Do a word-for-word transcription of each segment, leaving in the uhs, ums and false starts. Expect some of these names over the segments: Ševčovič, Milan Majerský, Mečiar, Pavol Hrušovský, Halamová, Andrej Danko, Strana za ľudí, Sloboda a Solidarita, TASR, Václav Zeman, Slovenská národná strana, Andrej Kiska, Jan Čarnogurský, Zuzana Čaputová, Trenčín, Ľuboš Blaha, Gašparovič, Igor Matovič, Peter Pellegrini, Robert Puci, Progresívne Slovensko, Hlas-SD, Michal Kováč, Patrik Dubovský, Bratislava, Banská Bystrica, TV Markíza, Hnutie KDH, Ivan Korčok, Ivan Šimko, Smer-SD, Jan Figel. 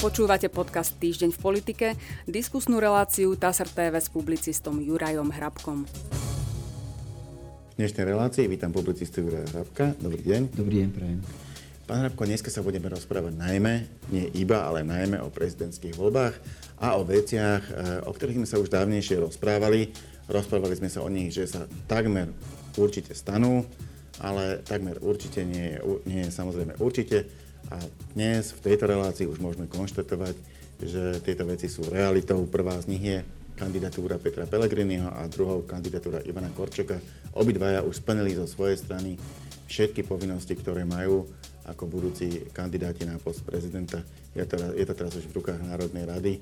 Počúvate podcast Týždeň v politike, diskusnú reláciu té á es er té vé s publicistom Jurajom Hrabkom. V dnešnej relácii vítam publicistu Juraja Hrabka. Dobrý deň. Dobrý deň, prajem. Pán Hrabko, dneska sa budeme rozprávať najmä, nie iba, ale najmä o prezidentských voľbách a o veciach, o ktorých sme sa už dávnejšie rozprávali. Rozprávali sme sa o nich, že sa takmer určite stanú, ale takmer určite nie je, nie je samozrejme určite. A dnes v tejto relácii už môžeme konštatovať, že tieto veci sú realitou. Prvá z nich je kandidatúra Petra Pellegriniho a druhou kandidatúra Ivana Korčoka. Obidvaja už splnili zo svojej strany všetky povinnosti, ktoré majú ako budúci kandidáti na post prezidenta. Je to, je to teraz už v rukách Národnej rady,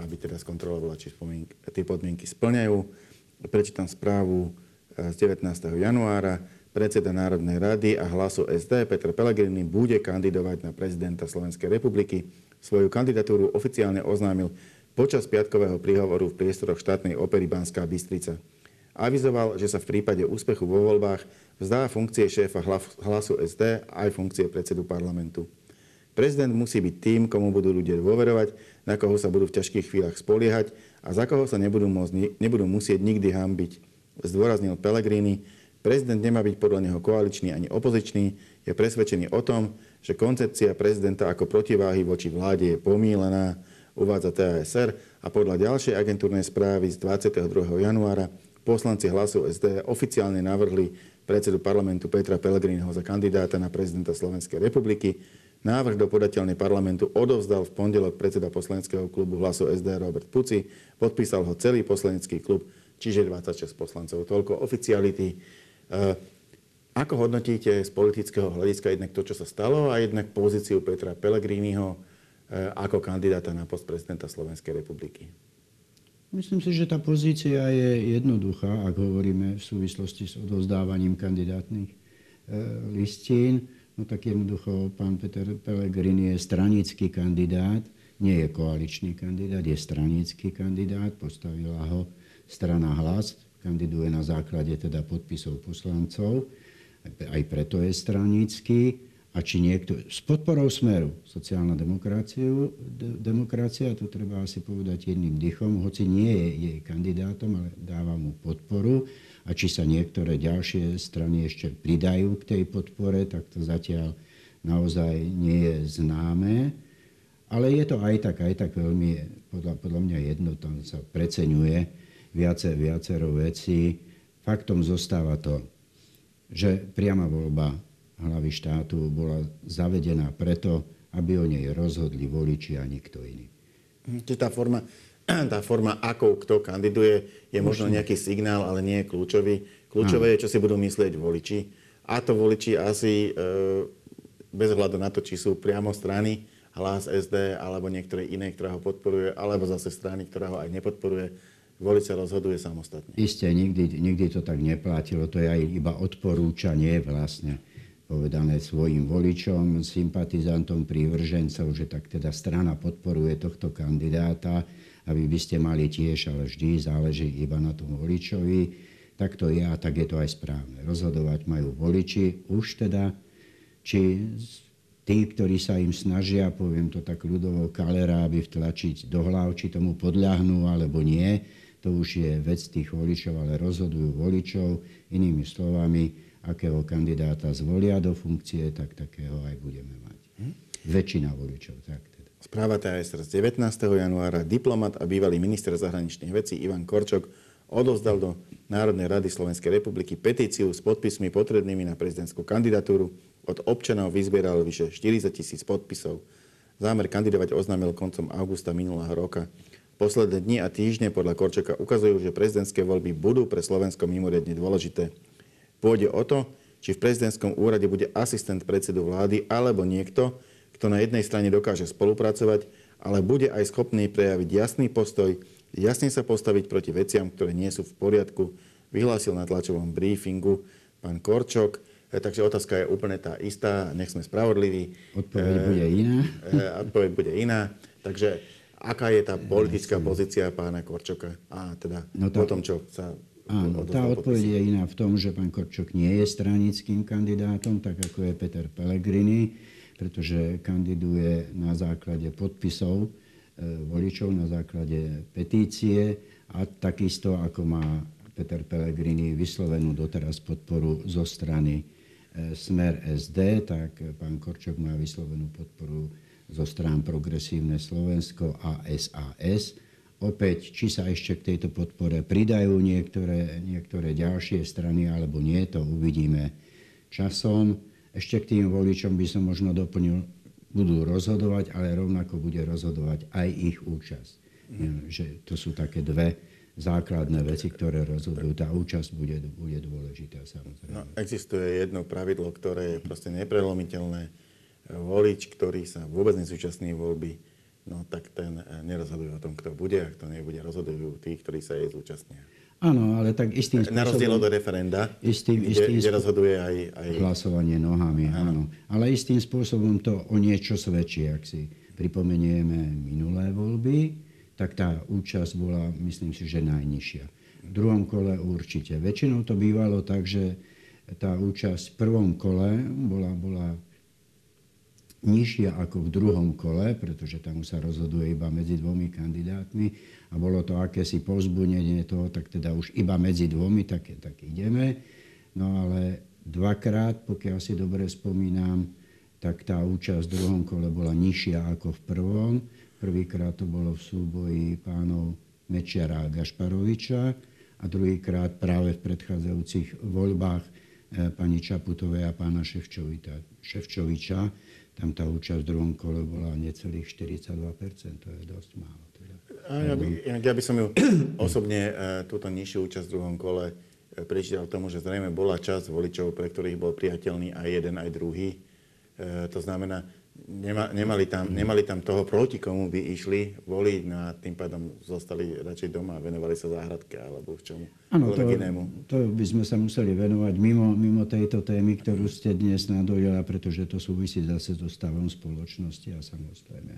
aby teda skontrolovala, či tie podmienky splňajú. Prečítam správu z devätnásteho januára. Predseda Národnej rady a Hlasu es dé Peter Pellegrini bude kandidovať na prezidenta Slovenskej republiky. Svoju kandidatúru oficiálne oznámil počas piatkového príhovoru v priestoroch štátnej opery Banská Bystrica. Avizoval, že sa v prípade úspechu vo voľbách vzdá funkcie šéfa Hlasu es dé aj funkcie predsedu parlamentu. Prezident musí byť tým, komu budú ľudia dôverovať, na koho sa budú v ťažkých chvíľach spoliehať a za koho sa nebudú, môcť, nebudú musieť nikdy hanbiť, zdôraznil Pellegrini. Prezident nemá byť podľa neho koaličný ani opozičný. Je presvedčený o tom, že koncepcia prezidenta ako protiváhy voči vláde je pomýlená, uvádza té á es er. A podľa ďalšej agentúrnej správy z dvadsiateho druhého januára poslanci Hlasu es dé oficiálne navrhli predsedu parlamentu Petra Pellegriniho za kandidáta na prezidenta Slovenskej republiky. Návrh do podateľnej parlamentu odovzdal v pondelok predseda poslaneckého klubu Hlasu es dé Robert Puci. Podpísal ho celý poslanecký klub, čiže dvadsaťšesť poslancov. Toľko oficiality. Ako hodnotíte z politického hľadiska jednak to, čo sa stalo a jednak pozíciu Petra Pellegriniho ako kandidáta na post prezidenta Slovenskej republiky? Myslím si, že tá pozícia je jednoduchá, ak hovoríme v súvislosti s odovzdávaním kandidátnych listín. No tak jednoducho, pán Peter Pellegrini je stranický kandidát, nie je koaličný kandidát, je stranický kandidát, postavila ho strana Hlas, kandiduje na základe teda podpisov poslancov, aj preto je stranický. A či niekto, s podporou Smeru, sociálna demokraciu, de, demokracia, tu treba asi povedať jedným dychom, hoci nie je jej kandidátom, ale dáva mu podporu. A či sa niektoré ďalšie strany ešte pridajú k tej podpore, tak to zatiaľ naozaj nie je známe. Ale je to aj tak, aj tak veľmi, podľa, podľa mňa jedno, tam sa preceňuje viace, viacero vecí. Faktom zostáva to, že priama voľba hlavy štátu bola zavedená preto, aby o nej rozhodli voliči a nikto iný. Čiže tá forma... Tá forma, ako kto kandiduje, je možno nejaký signál, ale nie je kľúčový. Kľúčové je, čo si budú myslieť voliči. A to voliči asi e, bez hľadu na to, či sú priamo strany, Hlas es dé, alebo niektoré iné, ktorá ho podporuje, alebo zase strany, ktorá ho aj nepodporuje. Volič sa rozhoduje samostatne. Isté, nikdy, nikdy to tak neplatilo. To je aj iba odporúčanie vlastne povedané svojim voličom, sympatizantom, prívržencom, že tak teda strana podporuje tohto kandidáta, aby by ste mali tiež, ale vždy záleží iba na tom voličovi. Tak to je a tak je to aj správne. Rozhodovať majú voliči už teda, či tí, ktorí sa im snažia, poviem to tak ľudovo, kalera, aby vtlačiť do hlav, či tomu podľahnú alebo nie. To už je vec tých voličov, ale rozhodujú voličov. Inými slovami, akého kandidáta zvolia do funkcie, tak takého aj budeme mať. Hm? Väčšina voličov, tak. Správa té á es er z devätnásteho januára. Diplomat a bývalý minister zahraničných vecí Ivan Korčok odovzdal do Národnej rady Slovenskej republiky petíciu s podpismi potrebnými na prezidentskú kandidatúru. Od občanov vyzbieral vyše štyridsať tisíc podpisov. Zámer kandidovať oznámil koncom augusta minulého roka. Posledné dni a týždne podľa Korčoka ukazujú, že prezidentské voľby budú pre Slovensko mimoriadne dôležité. Pôjde o to, či v prezidentskom úrade bude asistent predsedu vlády alebo niekto, kto na jednej strane dokáže spolupracovať, ale bude aj schopný prejaviť jasný postoj, jasne sa postaviť proti veciam, ktoré nie sú v poriadku, vyhlásil na tlačovom briefingu pán Korčok. Takže otázka je úplne tá istá, nech sme spravodliví. Odpoveď e, bude iná. E, odpoveď bude iná. Takže aká je tá politická pozícia pána Korčoka? A teda no tá, po tom, čo sa... Áno, tá odpoveď je iná v tom, že pán Korčok nie je stranickým kandidátom, tak ako je Peter Pellegrini. pretože kandiduje na základe podpisov voličov, na základe petície a takisto, ako má Peter Pellegrini vyslovenú doteraz podporu zo strany Smer-es dé, tak pán Korčok má vyslovenú podporu zo strán Progresívne Slovensko a es a es. Opäť, či sa ešte k tejto podpore pridajú niektoré, niektoré ďalšie strany, alebo nie, to uvidíme časom. Ešte k tým voličom by som možno doplnil, budú rozhodovať, ale rovnako bude rozhodovať aj ich účasť. Mm. Že to sú také dve základné veci, ktoré rozhodujú. Tá účasť bude, bude dôležitá, samozrejme. No, existuje jedno pravidlo, ktoré je proste neprelomiteľné. Volič, ktorý sa vôbec nezúčastní voľby, no tak ten nerozhoduje o tom, kto bude a kto nebude. Rozhodujú tí, ktorí sa jej zúčastnia. Áno, ale tak istým spôsobom... Na rozdiel od referenda, istým, istým kde, kde rozhoduje aj, aj... hlasovanie nohami, áno. Ale istým spôsobom to o niečo svedčí. Ak si pripomenieme minulé voľby, tak tá účasť bola, myslím si, že najnižšia. V druhom kole určite. Väčšinou to bývalo tak, že tá účasť v prvom kole bola... bola nižšia ako v druhom kole, pretože tam sa rozhoduje iba medzi dvomi kandidátmi a bolo to akési povzbudenie toho, tak teda už iba medzi dvomi, tak, tak ideme. No ale dvakrát, pokiaľ si dobre spomínam, tak tá účasť v druhom kole bola nižšia ako v prvom. Prvýkrát to bolo v súboji pánov Mečiara a Gašparoviča a druhýkrát práve v predchádzajúcich voľbách pani Čaputovej a pána Ševčoviča. Tam tá účasť v druhom kole bola necelých štyridsaťdva percent, to je dosť málo. Teda. A ja, by, ja by som ju osobne, túto nižšiu účasť v druhom kole, pričítal tomu, že zrejme bola časť voličov, pre ktorých bol priateľný aj jeden, aj druhý. E, to znamená, nema, nemali, tam, nemali tam toho, proti komu by išli voliť, no a tým pádom zostali radšej doma a venovali sa záhradke alebo v čomu. Áno, to, to by sme sa museli venovať mimo, mimo tejto témy, ktorú ste dnes nadojila, pretože to súvisí zase so stavom spoločnosti a samozrejme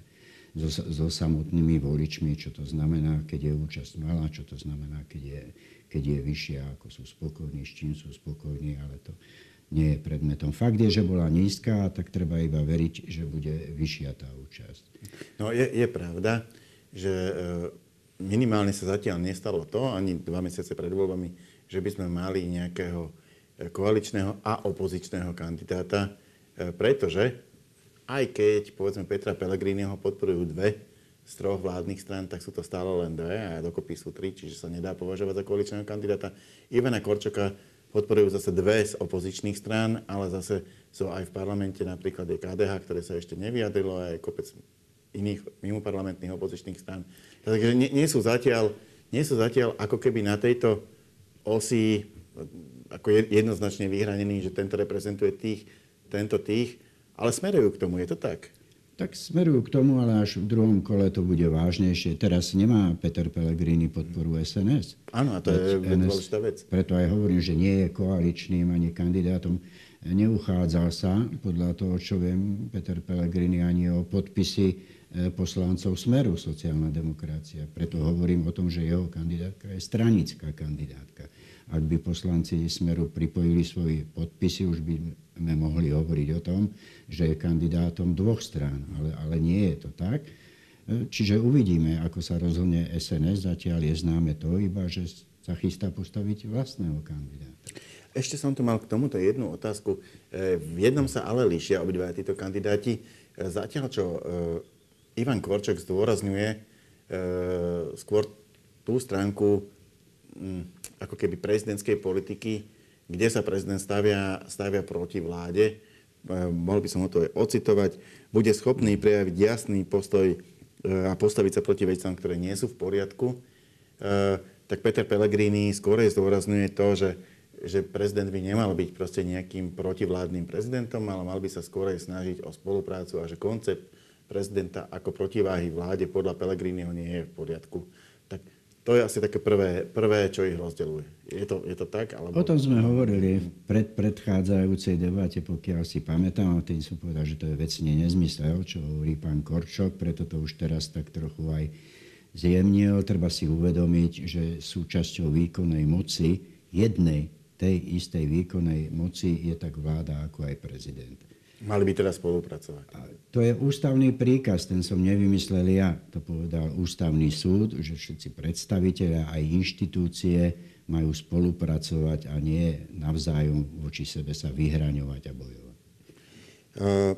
so, so samotnými voličmi, čo to znamená, keď je účasť malá, čo to znamená, keď je, keď je vyššia, ako sú spokojní, s čím sú spokojní, ale to nie je predmetom. Fakt je, že bola nízka, tak treba iba veriť, že bude vyššia tá účasť. No je, je pravda, že... E... minimálne sa zatiaľ nestalo to, ani dva mesiace pred voľbami, že by sme mali nejakého koaličného a opozičného kandidáta, pretože aj keď, povedzme, Petra Pellegriniho podporujú dve z troch vládnych strán, tak sú to stále len dve a dokopy sú tri, čiže sa nedá považovať za koaličného kandidáta. Ivana Korčoka podporujú zase dve z opozičných strán, ale zase sú aj v parlamente, napríklad je ká dé há, ktoré sa ešte nevyjadrilo, a aj kopec iných mimoparlamentných opozičných strán. Takže nie, nie, sú zatiaľ, nie sú zatiaľ ako keby na tejto osi ako jednoznačne vyhranení, že tento reprezentuje tých, tento tých, ale smerujú k tomu, je to tak? Tak smerujú k tomu, ale až v druhom kole to bude vážnejšie. Teraz nemá Peter Pellegrini podporu es en es. Áno, a to je dôležitá vec. Preto aj hovorím, že nie je koaličným ani kandidátom. Neuchádzal sa, podľa toho, čo viem, Peter Pellegrini ani o podpisy poslancov Smeru sociálna demokracia. Preto hovorím o tom, že jeho kandidátka je stranická kandidátka. Ak by poslanci Smeru pripojili svoje podpisy, už by sme mohli hovoriť o tom, že je kandidátom dvoch strán, ale, ale nie je to tak. Čiže uvidíme, ako sa rozhodne es en es. Zatiaľ je známe to iba, že sa chystá postaviť vlastného kandidáta. Ešte som tu mal k tomuto jednu otázku. V jednom sa ale líšia obidva títo kandidáti. Zatiaľ, čo Ivan Korčok zdôrazňuje skôr tú stránku ako keby prezidentskej politiky, kde sa prezident stavia, stavia proti vláde. Mohol by som ho to aj ocitovať. Bude schopný prejaviť jasný postoj a postaviť sa proti veciam, ktoré nie sú v poriadku. Tak Peter Pellegrini skôr zdôrazňuje to, že že prezident by nemal byť proste nejakým protivládnym prezidentom, ale mal by sa skôr snažiť o spoluprácu a že koncept prezidenta ako protiváhy vláde podľa Pellegriniho nie je v poriadku. Tak to je asi také prvé, prvé čo ich rozdeľuje. Je to, je to tak? Alebo... O tom sme hovorili v pred, predchádzajúcej debate, pokiaľ si pamätám, a tým som povedal, že to je vecne nezmysel, čo hovorí pán Korčok, preto to už teraz tak trochu aj zjemnil. Treba si uvedomiť, že súčasťou výkonnej moci, jednej tej istej výkonnej moci, je tak vláda ako aj prezident. Mali by teda spolupracovať. To je ústavný príkaz, ten som nevymyslel ja. To povedal ústavný súd, že všetci predstavitelia aj inštitúcie majú spolupracovať a nie navzájom voči sebe sa vyhraňovať a bojovať. Uh,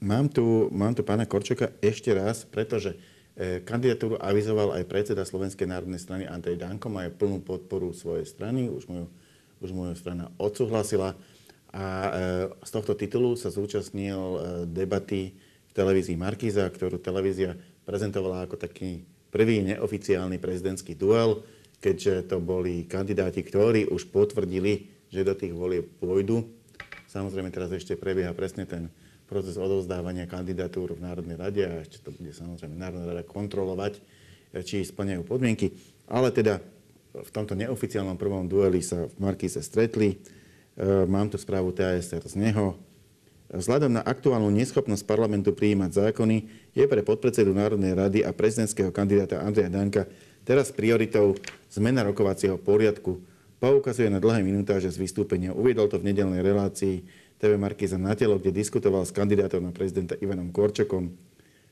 mám, tu, mám tu pána Korčoka ešte raz, pretože eh, kandidatúru avizoval aj predseda Slovenskej národnej strany Andrej Danko, má plnú podporu svojej strany, už moju, už moju strana odsúhlasila. A z tohto titulu sa zúčastnil debaty v televízii Markíza, ktorú televízia prezentovala ako taký prvý neoficiálny prezidentský duel, keďže to boli kandidáti, ktorí už potvrdili, že do tých volieb pôjdu. Samozrejme, teraz ešte prebieha presne ten proces odovzdávania kandidatúr v Národnej rade a ešte to bude samozrejme Národná rada kontrolovať, či splňajú podmienky. Ale teda v tomto neoficiálnom prvom dueli sa v Markíze stretli. Mám tu správu té a es er z neho. Vzhľadom na aktuálnu neschopnosť parlamentu prijímať zákony je pre podpredsedu Národnej rady a prezidentského kandidáta Andreja Danka teraz prioritou zmena rokovacieho poriadku. Poukazuje na dlhé minutáže z vystúpenia. Uviedol to v nedeľnej relácii té vé Markíza na telo, kde diskutoval s kandidátom na prezidenta Ivanom Korčokom.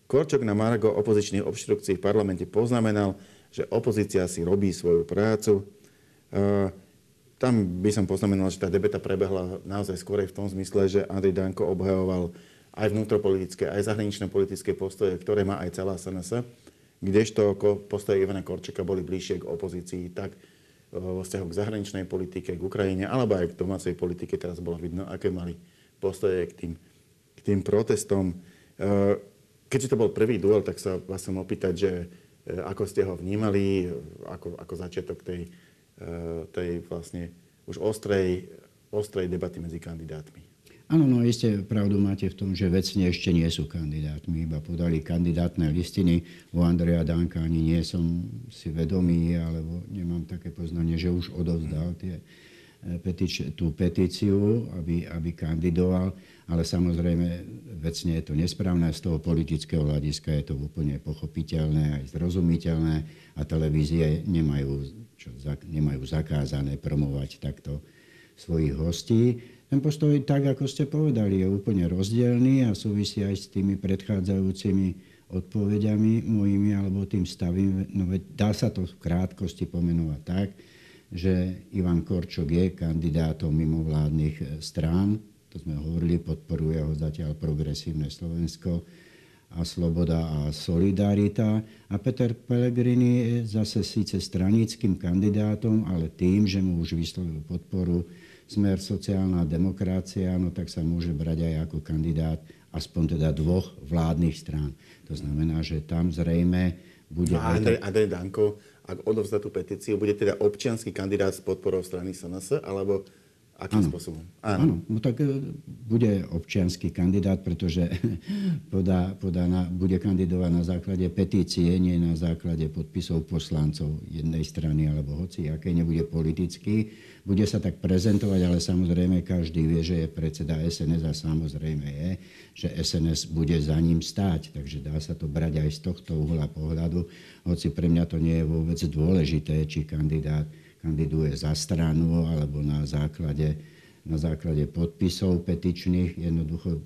Korčok na margo opozičných obštrukcií v parlamente poznamenal, že opozícia si robí svoju prácu. Tam by som poznamenal, že tá debata prebehla naozaj skôr v tom zmysle, že Andrej Danko obhajoval aj vnútropolitické, aj zahranično-politické postoje, ktoré má aj celá es en es, kdežto postoje Ivana Korčoka boli bližšie k opozícii, tak vo vzťahu k zahraničnej politike, k Ukrajine, alebo aj k domácej politike. Teraz bolo vidno, aké mali postoje k tým, k tým protestom. Keďže to bol prvý duel, tak sa vás som opýtať, že ako ste ho vnímali, ako, ako začiatok tej tej vlastne už ostrej, ostrej debaty medzi kandidátmi. Áno, no iste pravdu máte v tom, že vecne ešte nie sú kandidátmi. Iba podali kandidátne listiny. U Andreja Danka ani nie som si vedomý, alebo nemám také poznanie, že už odovzdal tie, petič, tú petíciu, aby, aby kandidoval. Ale samozrejme, vecne je to nesprávne. Z toho politického hľadiska je to úplne pochopiteľné, aj zrozumiteľné. A televízie nemajú... čo nemajú zakázané promovať takto svojich hostí. Ten postoj, tak ako ste povedali, je úplne rozdielný a súvisí aj s tými predchádzajúcimi odpovediami mojimi alebo tým stavím. No dá sa to v krátkosti pomenovať tak, že Ivan Korčok je kandidátom mimovládnych strán, to sme hovorili, podporuje ho zatiaľ Progresívne Slovensko a Sloboda a Solidarita. A Peter Pellegrini je zase síce stranickým kandidátom, ale tým, že mu už vyslovil podporu Smer sociálna demokracia, no tak sa môže brať aj ako kandidát aspoň teda dvoch vládnych strán. To znamená, že tam zrejme bude... No, Andrej, Andrej Danko, ak odovzdá tú petíciu, bude teda občiansky kandidát s podporou strany es en es, alebo... Akým spôsobom? Áno, no tak bude občiansky kandidát, pretože podá, podá na, bude kandidovať na základe petície, nie na základe podpisov poslancov jednej strany, alebo hoci, aké nebude politický. Bude sa tak prezentovať, ale samozrejme každý vie, že je predseda es en es a samozrejme je, že es en es bude za ním stáť. Takže dá sa to brať aj z tohto uhla pohľadu, hoci pre mňa to nie je vôbec dôležité, či kandidát kandiduje za stranu alebo na základe, na základe podpisov petičných. Jednoducho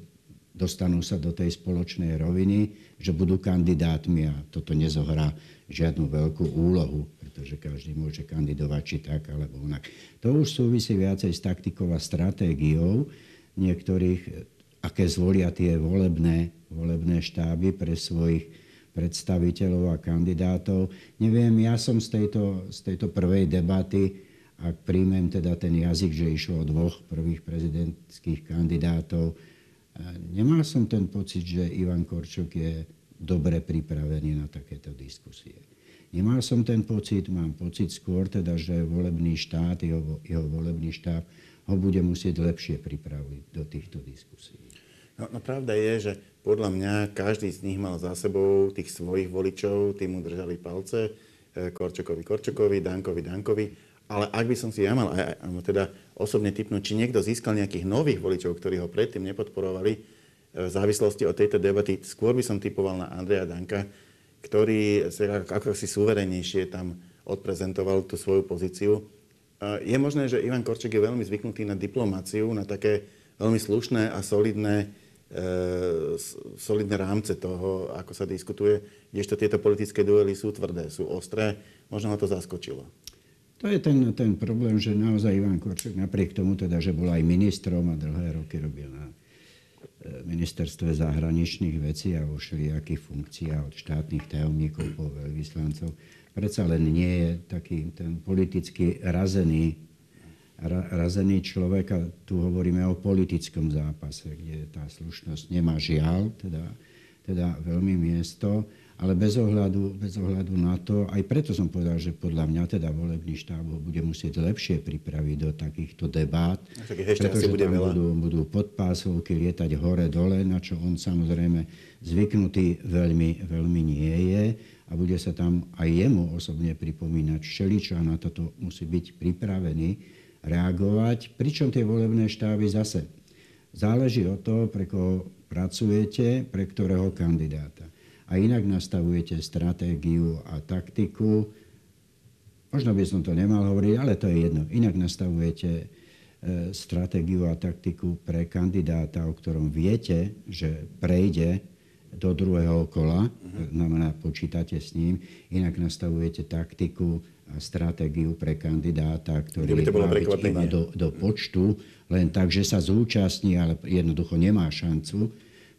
dostanú sa do tej spoločnej roviny, že budú kandidátmi a toto nezohrá žiadnu veľkú úlohu, pretože každý môže kandidovať či tak alebo onak. To už súvisí viacej s taktikou a stratégiou niektorých, aké zvolia tie volebné, volebné štáby pre svojich predstaviteľov a kandidátov. Neviem, ja som z tejto, z tejto prvej debaty, ak príjmem teda ten jazyk, že išlo o dvoch prvých prezidentských kandidátov, nemal som ten pocit, že Ivan Korčok je dobre pripravený na takéto diskusie. Nemal som ten pocit, mám pocit skôr teda, že volebný štát, jeho, jeho volebný štáb ho bude musieť lepšie pripraviť do týchto diskusí. No, no pravda je, že podľa mňa každý z nich mal za sebou tých svojich voličov, tí mu držali palce, Korčokovi Korčokovi, Dankovi Dankovi. Ale ak by som si ja mal aj, aj, teda osobne tipnúť, či niekto získal nejakých nových voličov, ktorí ho predtým nepodporovali, v závislosti od tejto debaty, skôr by som tipoval na Andreja Danka, ktorý sa ako si suverenejšie tam odprezentoval tú svoju pozíciu. Je možné, že Ivan Korčok je veľmi zvyknutý na diplomáciu, na také veľmi slušné a solidné solidné rámce toho, ako sa diskutuje, kdežto tieto politické duely sú tvrdé, sú ostré. Možno ho to zaskočilo. To je ten, ten problém, že naozaj Ivan Korčok, napriek tomu teda, že bol aj ministrom a dlhé roky robil na ministerstve zahraničných vecí a vo všelijakých funkciách od štátnych tajomníkov po veľvyslancov, predsa len nie je taký ten politicky razený razený človek, a tu hovoríme o politickom zápase, kde tá slušnosť nemá žiaľ, teda, teda veľmi miesto, ale bez ohľadu, bez ohľadu na to, aj preto som povedal, že podľa mňa teda volebný štáb ho bude musieť lepšie pripraviť do takýchto debát, tak ešte pretože bude tam budú, budú podpásovky lietať hore-dole, na čo on samozrejme zvyknutý veľmi, veľmi nie je. A bude sa tam aj jemu osobne pripomínať všeličo a na toto musí byť pripravený reagovať, pričom tie volebné štáby zase záleží od toho, pre koho pracujete, pre ktorého kandidáta. A inak nastavujete stratégiu a taktiku, možno by som to nemal hovoriť, ale to je jedno, inak nastavujete stratégiu a taktiku pre kandidáta, o ktorom viete, že prejde do druhého kola, znamená počítate s ním, inak nastavujete taktiku a stratégiu pre kandidáta, ktorý má byť iba do, do počtu, len tak, že sa zúčastní, ale jednoducho nemá šancu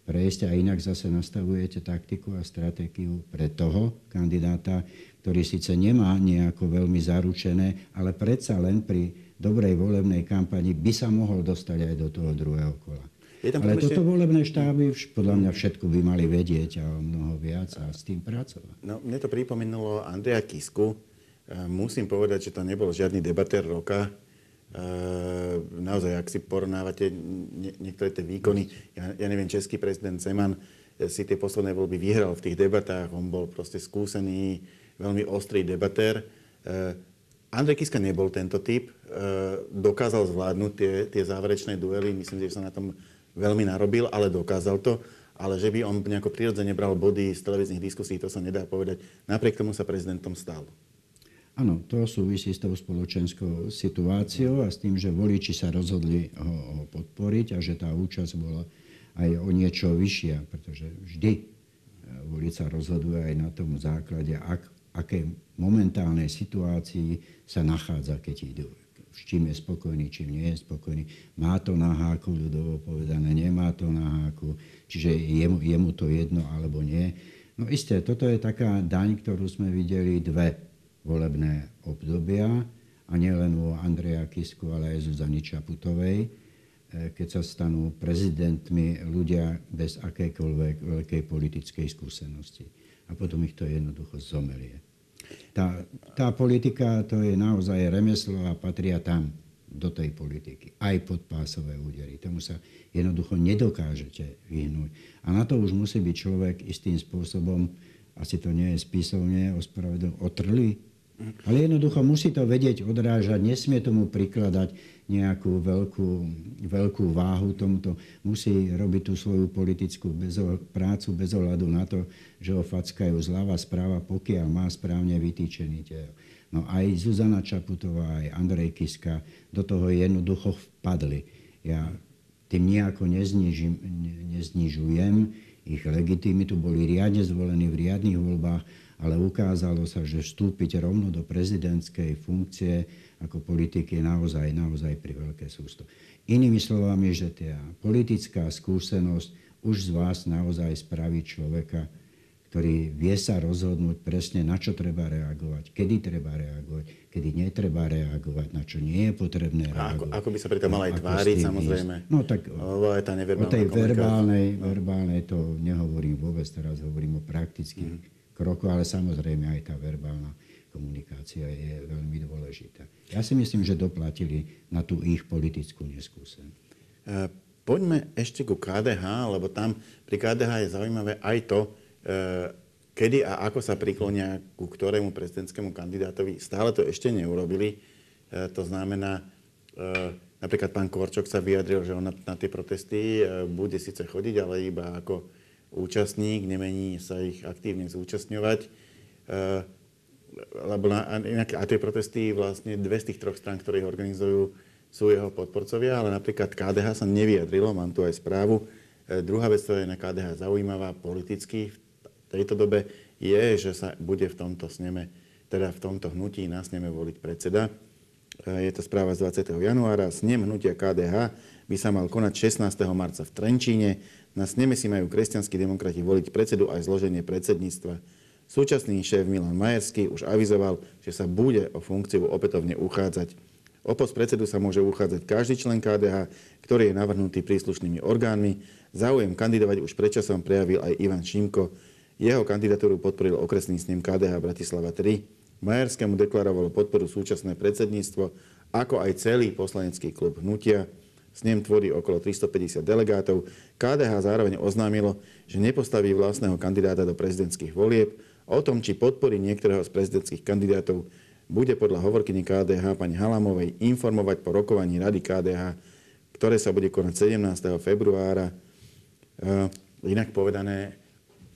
prejsť, a inak zase nastavujete taktiku a stratégiu pre toho kandidáta, ktorý síce nemá nejako veľmi zaručené, ale predsa len pri dobrej volebnej kampani by sa mohol dostať aj do toho druhého kola. Ale toto volebné štáby, podľa mňa všetko by mali vedieť a mnoho viac a s tým pracovať. No, mne to pripomenulo Andreja Kisku. Musím povedať, že to nebol žiadny debatér roka. Naozaj, ak si porovnávate niektoré tie výkony, ja, ja neviem, český prezident Zeman si tie posledné voľby vyhral v tých debatách. On bol proste skúsený, veľmi ostrý debatér. Andrej Kiska nebol tento typ. Dokázal zvládnuť tie, tie záverečné duely. Myslím, že sa na tom veľmi narobil, ale dokázal to. Ale že by on nejako prirodzene bral body z televíznych diskusí, to sa nedá povedať. Napriek tomu sa prezidentom stal. Áno, to súvisí s tou spoločenskou situáciou a s tým, že voliči sa rozhodli ho, ho podporiť a že tá účasť bola aj o niečo vyššia, pretože vždy volič sa rozhoduje aj na tom základe, ak, akej momentálnej situácii sa nachádza, keď idú. S čím je spokojný, čím nie je spokojný. Má to na háku, ľudovo povedané, nemá to na háku, čiže je mu, je mu to jedno alebo nie. No isté, toto je taká daň, ktorú sme videli dve volebné obdobia, a nielen u Andreja Kisku, ale aj Zuzany Čaputovej, keď sa stanú prezidentmi ľudia bez akejkoľvek veľkej politickej skúsenosti. A potom ich to jednoducho zomelie. Tá, tá politika, to je naozaj remeslo a patria tam do tej politiky. Aj podpásové údery. Tomu sa jednoducho nedokážete vyhnúť. A na to už musí byť človek istým spôsobom, asi to nie je spisovne, ospravedlňujem, otrlý. Ale jednoducho musí to vedieť odrážať, nesmie tomu prikladať nejakú veľkú, veľkú váhu tomuto. Musí robiť tú svoju politickú bezo- prácu bez ohľadu na to, že ho fackajú zľava, správa, pokiaľ má správne vytýčený telo. No aj Zuzana Čaputová, aj Andrej Kiska do toho jednoducho vpadli. Ja tým nejako neznižim, ne, neznižujem ich legitimitu, boli riadne zvolení v riadnych voľbách, ale ukázalo sa, že vstúpiť rovno do prezidentskej funkcie ako politiky je naozaj, naozaj pri veľké sústo. Inými slovami, že tá politická skúsenosť už z vás naozaj spraví človeka, ktorý vie sa rozhodnúť presne, na čo treba reagovať, kedy treba reagovať, kedy netreba reagovať, na čo nie je potrebné reagovať. A ako, ako by sa pri tom mal aj tváriť, samozrejme. No tak o, aj tá o tej verbálnej, verbálnej to nehovorím vôbec, teraz hovorím o praktických mm. kroku, ale samozrejme aj tá verbálna komunikácia je veľmi dôležitá. Ja si myslím, že doplatili na tú ich politickú neskúsenosť. E, poďme ešte ku ká dé há, lebo tam pri ká dé há je zaujímavé aj to, e, kedy a ako sa priklonia ku ktorému prezidentskému kandidátovi. Stále to ešte neurobili. E, to znamená, e, napríklad pán Korčok sa vyjadril, že on na, na tie protesty e, bude síce chodiť, ale iba ako účastník, nemení sa ich aktívne zúčastňovať. Lebo na, a tie protesty vlastne dve z tých troch strán, ktoré organizujú, sú jeho podporcovia, ale napríklad ká dé há sa nevyjadrilo, mám tu aj správu, Druhá vec, ktorá je na ká dé há zaujímavá politicky v tejto dobe, je, že sa bude v tomto sneme, teda v tomto hnutí na sneme voliť predseda. Je to správa z dvadsiateho januára. Snem hnutia ká dé há by sa mal konať šestnásteho marca v Trenčíne. Na sneme si majú kresťanskí demokrati voliť predsedu aj zloženie predsedníctva. Súčasný šéf Milan Majerský už avizoval, že sa bude o funkciu opätovne uchádzať. O post predsedu sa môže uchádzať každý člen ká dé há, ktorý je navrhnutý príslušnými orgánmi. Záujem kandidovať už predčasom prejavil aj Ivan Šimko. Jeho kandidatúru podporil okresný snem ká dé há Bratislava tri. Majerskému deklarovalo podporu súčasné predsedníctvo, ako aj celý poslanecký klub hnutia. Snem tvorí okolo tristopäťdesiat delegátov. ká dé há zároveň oznámilo, že nepostaví vlastného kandidáta do prezidentských volieb. O tom, či podporí niektorého z prezidentských kandidátov, bude podľa hovorkyni ká dé há pani Halamovej informovať po rokovaní Rady ká dé há, ktoré sa bude konať sedemnásteho februára. E, inak povedané,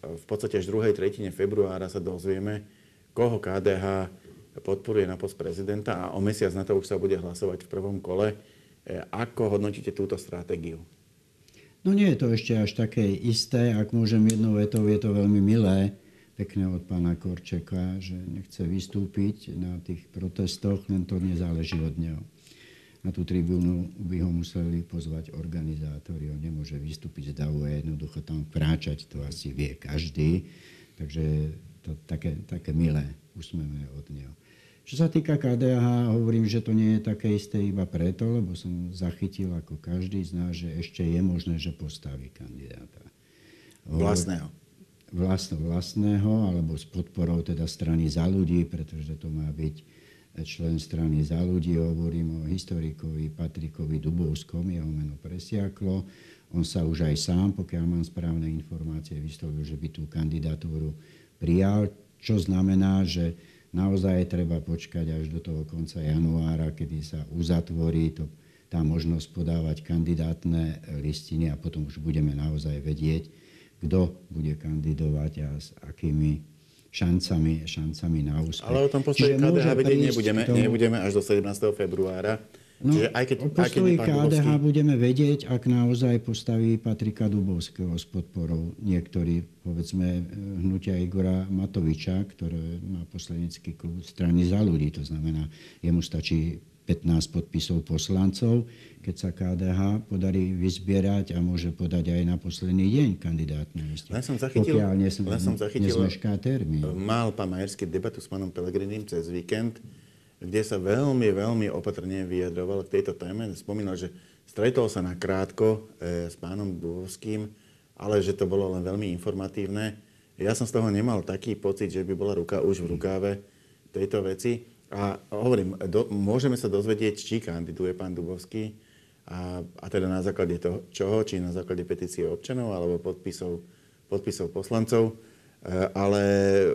v podstate až v druhej tretine februára sa dozvieme, koho ká dé há podporuje na post prezidenta, a o mesiac na to už sa bude hlasovať v prvom kole. E, ako hodnotíte túto stratégiu? No nie je to ešte až také isté. Ak môžem jednou vetou, je to veľmi milé, pekné od pána Korčeka, že nechce vystúpiť na tých protestoch, len to nezáleží od neho. Na tú tribúnu by ho museli pozvať organizátori, on nemôže vystúpiť z davu a jednoducho tam kráčať, to asi vie každý, takže to také, také milé úsmeme od neho. Čo sa týka ká dé há, hovorím, že to nie je také isté iba preto, lebo som zachytil, ako každý z nás, že ešte je možné, že postaví kandidáta. Vlastného. Vlastno, vlastného, alebo s podporou teda Strany za ľudí, pretože to má byť člen Strany za ľudí. Hovorím o historikovi Patrikovi Dubovskom, jeho meno presiaklo. On sa už aj sám, pokiaľ mám správne informácie, vyslovil, že by tú kandidatúru prijal, čo znamená, že naozaj treba počkať až do toho konca januára, kedy sa uzatvorí to, tá možnosť podávať kandidátne listiny, a potom už budeme naozaj vedieť, kto bude kandidovať a s akými šancami, šancami na úspech. Ale o tom postoji ká dé há vedieť nebudeme, tomu... nebudeme až do sedemnásteho februára. No, čiže aj keď, o postoji aj keď ká dé há Dubovský... budeme vedieť, ak naozaj postaví Patrika Dubovského s podporou niektorý, povedzme, hnutia Igora Matoviča, ktoré má poslanecký klub Strany za ľudí. To znamená, jemu stačí pätnásť podpisov poslancov, keď sa ká dé há podarí vyzbierať, a môže podať aj na posledný deň kandidátnu listinu. Len som zachytil, nesm- len som zachytil mal pán Majerský debatu s pánom Pellegrinim cez víkend, kde sa veľmi, veľmi opatrne vyjadroval k tejto téme. Spomínal, že stretol sa nakrátko e, s pánom Dubovským, ale že to bolo len veľmi informatívne. Ja som z toho nemal taký pocit, že by bola ruka už v rukáve tejto veci. A hovorím, do, môžeme sa dozvedieť, či kandiduje pán Dubovský, a, a teda na základe toho, čoho, či na základe petície občanov alebo podpisov, podpisov poslancov. E, ale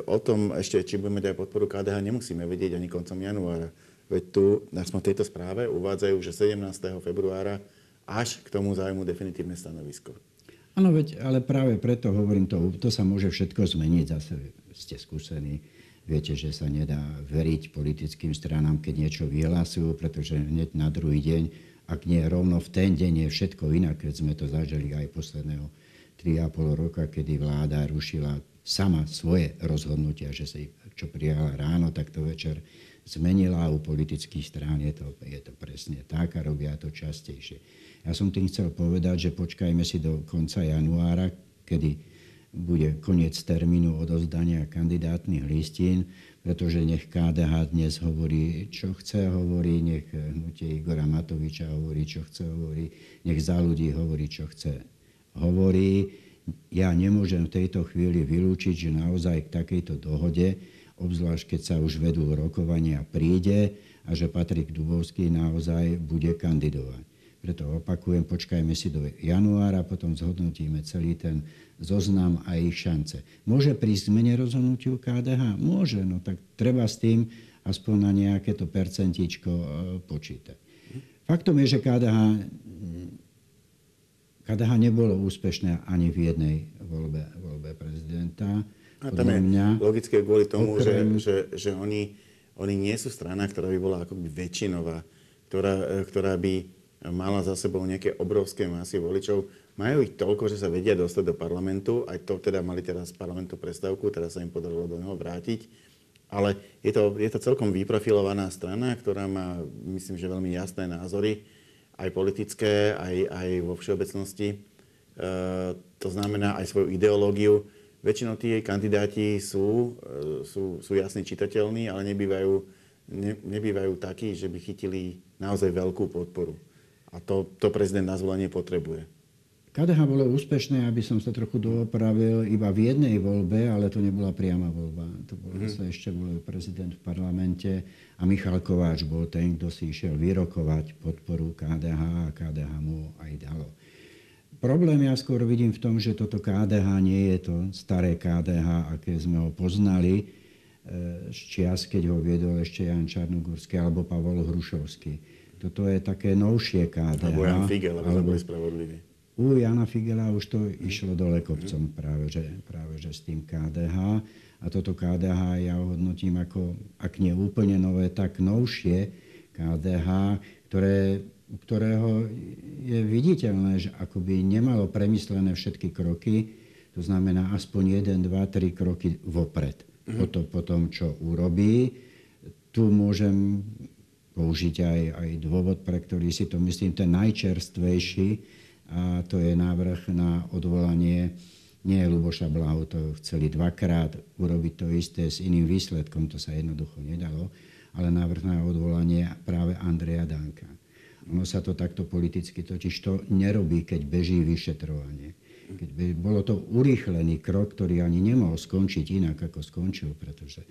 o tom ešte, či budeme mať aj podporu ká dé há, nemusíme vedieť ani koncom januára. Veď tu, aspoň v tejto správe, uvádzajú, že sedemnásteho februára až k tomu zájmu definitívne stanovisko. Áno, veď, ale práve preto hovorím, to, to sa môže všetko zmeniť, zase ste skúsení. Viete, že sa nedá veriť politickým stranám, keď niečo vyhlasujú, pretože hneď na druhý deň, ak nie rovno v ten deň, je všetko inak, keď sme to zažili aj posledného tri a pol roka, kedy vláda rušila sama svoje rozhodnutia, že sa čo prijala ráno, tak to večer zmenila. U politických strán je to, je to presne tak a robia to častejšie. Ja som tým chcel povedať, že počkajme si do konca januára, kedy bude koniec termínu odovzdania kandidátnych listín, pretože nech ká dé há dnes hovorí, čo chce hovorí, nech hnutie Igora Matoviča hovorí, čo chce hovorí, nech za ľudí hovorí, čo chce hovorí. Ja nemôžem v tejto chvíli vylúčiť, že naozaj k takejto dohode, obzvlášť keď sa už vedú rokovania, príde a že Patrik Dubovský naozaj bude kandidovať. Preto opakujem, počkajme si do januára, potom zhodnotíme celý ten zoznam a ich šance. Môže prísť zmene rozhodnutiu ká dé há? Môže, no tak treba s tým aspoň na nejaké to percentičko počítať. Faktom je, že ká dé há, ká dé há nebolo úspešné ani v jednej voľbe, voľbe prezidenta. A tam je logické kvôli tomu, okrem... že, že, že oni, oni nie sú strana, ktorá by bola akoby väčšinová, ktorá, ktorá by mala za sebou nejaké obrovské masy voličov. majú ich toľko, že sa vedia dostať do parlamentu. Aj to teda mali teraz z parlamentu prestávku, teraz sa im podarilo do neho vrátiť. Ale je to, je to celkom vyprofilovaná strana, ktorá má, myslím, že veľmi jasné názory, aj politické, aj, aj vo všeobecnosti. E, to znamená aj svoju ideológiu. Väčšinou tí kandidáti sú, e, sú, sú jasne čitateľní, ale nebývajú, ne, nebývajú takí, že by chytili naozaj veľkú podporu. A to, to prezident na zvolenie potrebuje. ká dé há bolo úspešné, aby som sa trochu doopravil, iba v jednej voľbe, ale to nebola priama voľba. To bolo, mm. sa ešte volil prezident v parlamente a Michal Kováč bol ten, kto si išiel vyrokovať podporu ká dé há a ká dé há mu aj dalo. Problém ja skôr vidím v tom, že toto ká dé há nie je to staré ká dé há, aké sme ho poznali z čias, keď ho viedol ešte Jan Čarnogurský alebo Pavol Hrušovský. Toto je také novšie ká dé há. Alebo Jan Figel, aby sme boli spravodliví. U Jana Figela už to išlo dole kopcom práve že, práve že s tým ká dé há. A toto ká dé há ja hodnotím ako, ak nie úplne nové, tak novšie ká dé há, ktoré, u ktorého je viditeľné, že akoby nemalo premyslené všetky kroky. To znamená aspoň jeden, dva, tri kroky vopred. Potom, potom čo urobí. Tu môžem použiť aj, aj dôvod, pre ktorý si to myslím ten najčerstvejší, a to je návrh na odvolanie nie Ľuboša Blahu, to chceli dvakrát urobiť to isté s iným výsledkom, to sa jednoducho nedalo, ale návrh na odvolanie práve Andreja Danka. Ono sa to takto politicky totiž to nerobí, keď beží vyšetrovanie. Keď beží, bolo to urýchlený krok, ktorý ani nemohol skončiť inak, ako skončil, pretože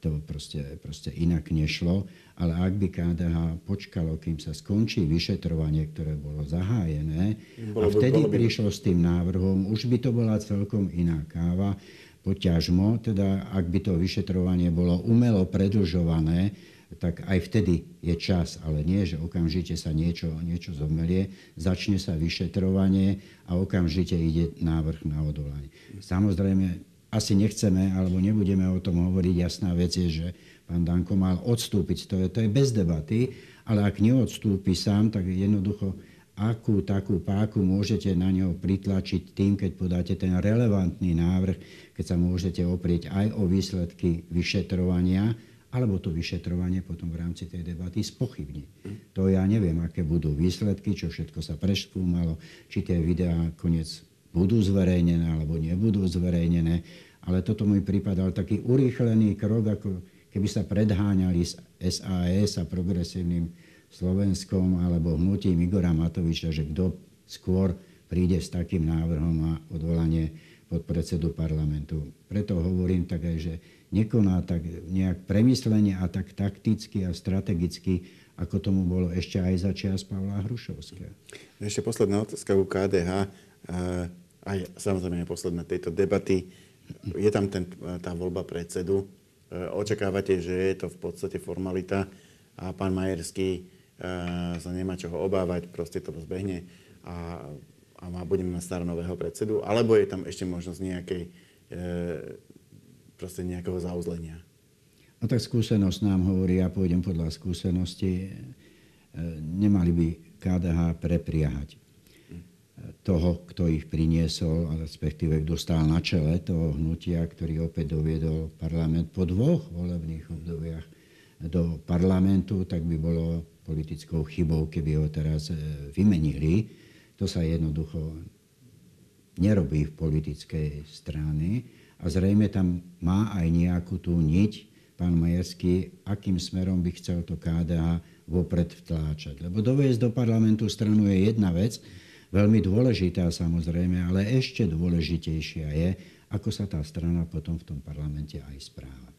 to proste, proste inak nešlo. Ale ak by ká dé há počkalo, kým sa skončí vyšetrovanie, ktoré bolo zahájené, bolo a vtedy by... prišlo s tým návrhom, už by to bola celkom iná káva. Poťažmo, teda ak by to vyšetrovanie bolo umelo predĺžované, tak aj vtedy je čas, ale nie, že okamžite sa niečo, niečo zomelie, začne sa vyšetrovanie a okamžite ide návrh na odvolanie. Samozrejme, asi nechceme, alebo nebudeme o tom hovoriť. Jasná vec je, že pán Danko mal odstúpiť. To je, to je bez debaty, ale ak neodstúpi sám, tak jednoducho akú takú páku môžete na ňo pritlačiť tým, keď podáte ten relevantný návrh, keď sa môžete oprieť aj o výsledky vyšetrovania, alebo to vyšetrovanie potom v rámci tej debaty spochybniť. To ja neviem, aké budú výsledky, čo všetko sa preskúmalo, či tie videá koniec budú zverejnené alebo nebudú zverejnené, ale toto mi pripadal taký urýchlený krok, ako keby sa predháňali s es a es a Progresívnym Slovenskom alebo hnutím Igora Matoviča, že kto skôr príde s takým návrhom na odvolanie podpredsedu parlamentu. Preto hovorím tak aj, že nekoná tak nejak premyslenie a tak takticky a strategicky, ako tomu bolo ešte aj za čias Pavla Hrušovského. Ešte posledná otázka u ká dé há. Aj samozrejme posledné tejto debaty. Je tam ten, tá voľba predsedu. Očakávate, že je to v podstate formalita a pán Majerský sa nemá čoho obávať, proste to rozbehne a, a má, budeme mať star nového predsedu. Alebo je tam ešte možnosť nejakej, proste nejakého zauzlenia? No tak skúsenosť nám hovorí, ja pôjdem podľa skúsenosti, nemali by ká dé há prepriahať toho, kto ich priniesol, a respektíve kto stál na čele toho hnutia, ktorý opäť doviedol parlament po dvoch volebných obdobiach do parlamentu, tak by bolo politickou chybou, keby ho teraz vymenili. To sa jednoducho nerobí v politickej strane a zrejme tam má aj nejakú tú niť pán Majerský, akým smerom by chcel to ká dé há vopred vtláčať. Lebo doviesť do parlamentu stranu je jedna vec, veľmi dôležitá samozrejme, ale ešte dôležitejšia je, ako sa tá strana potom v tom parlamente aj správa.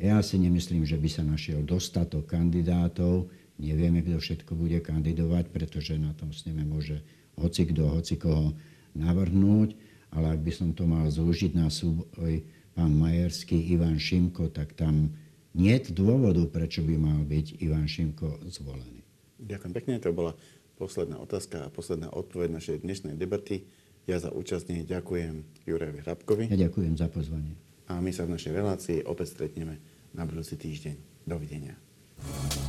Ja si nemyslím, že by sa našiel dostatok kandidátov. Nevieme, kto všetko bude kandidovať, pretože na tom sneme môže hocikdo, hocikoho navrhnúť. Ale ak by som to mal zúžiť na súboj pán Majerský, Ivan Šimko, tak tam nie je dôvodu, prečo by mal byť Ivan Šimko zvolený. Ďakujem pekne, to bola posledná otázka a posledná odpoveď našej dnešnej debaty. Ja za účasť nej ďakujem Jurajovi Hrabkovi. Ja ďakujem za pozvanie. A my sa v našej relácii opäť stretneme na budúci týždeň. Dovidenia.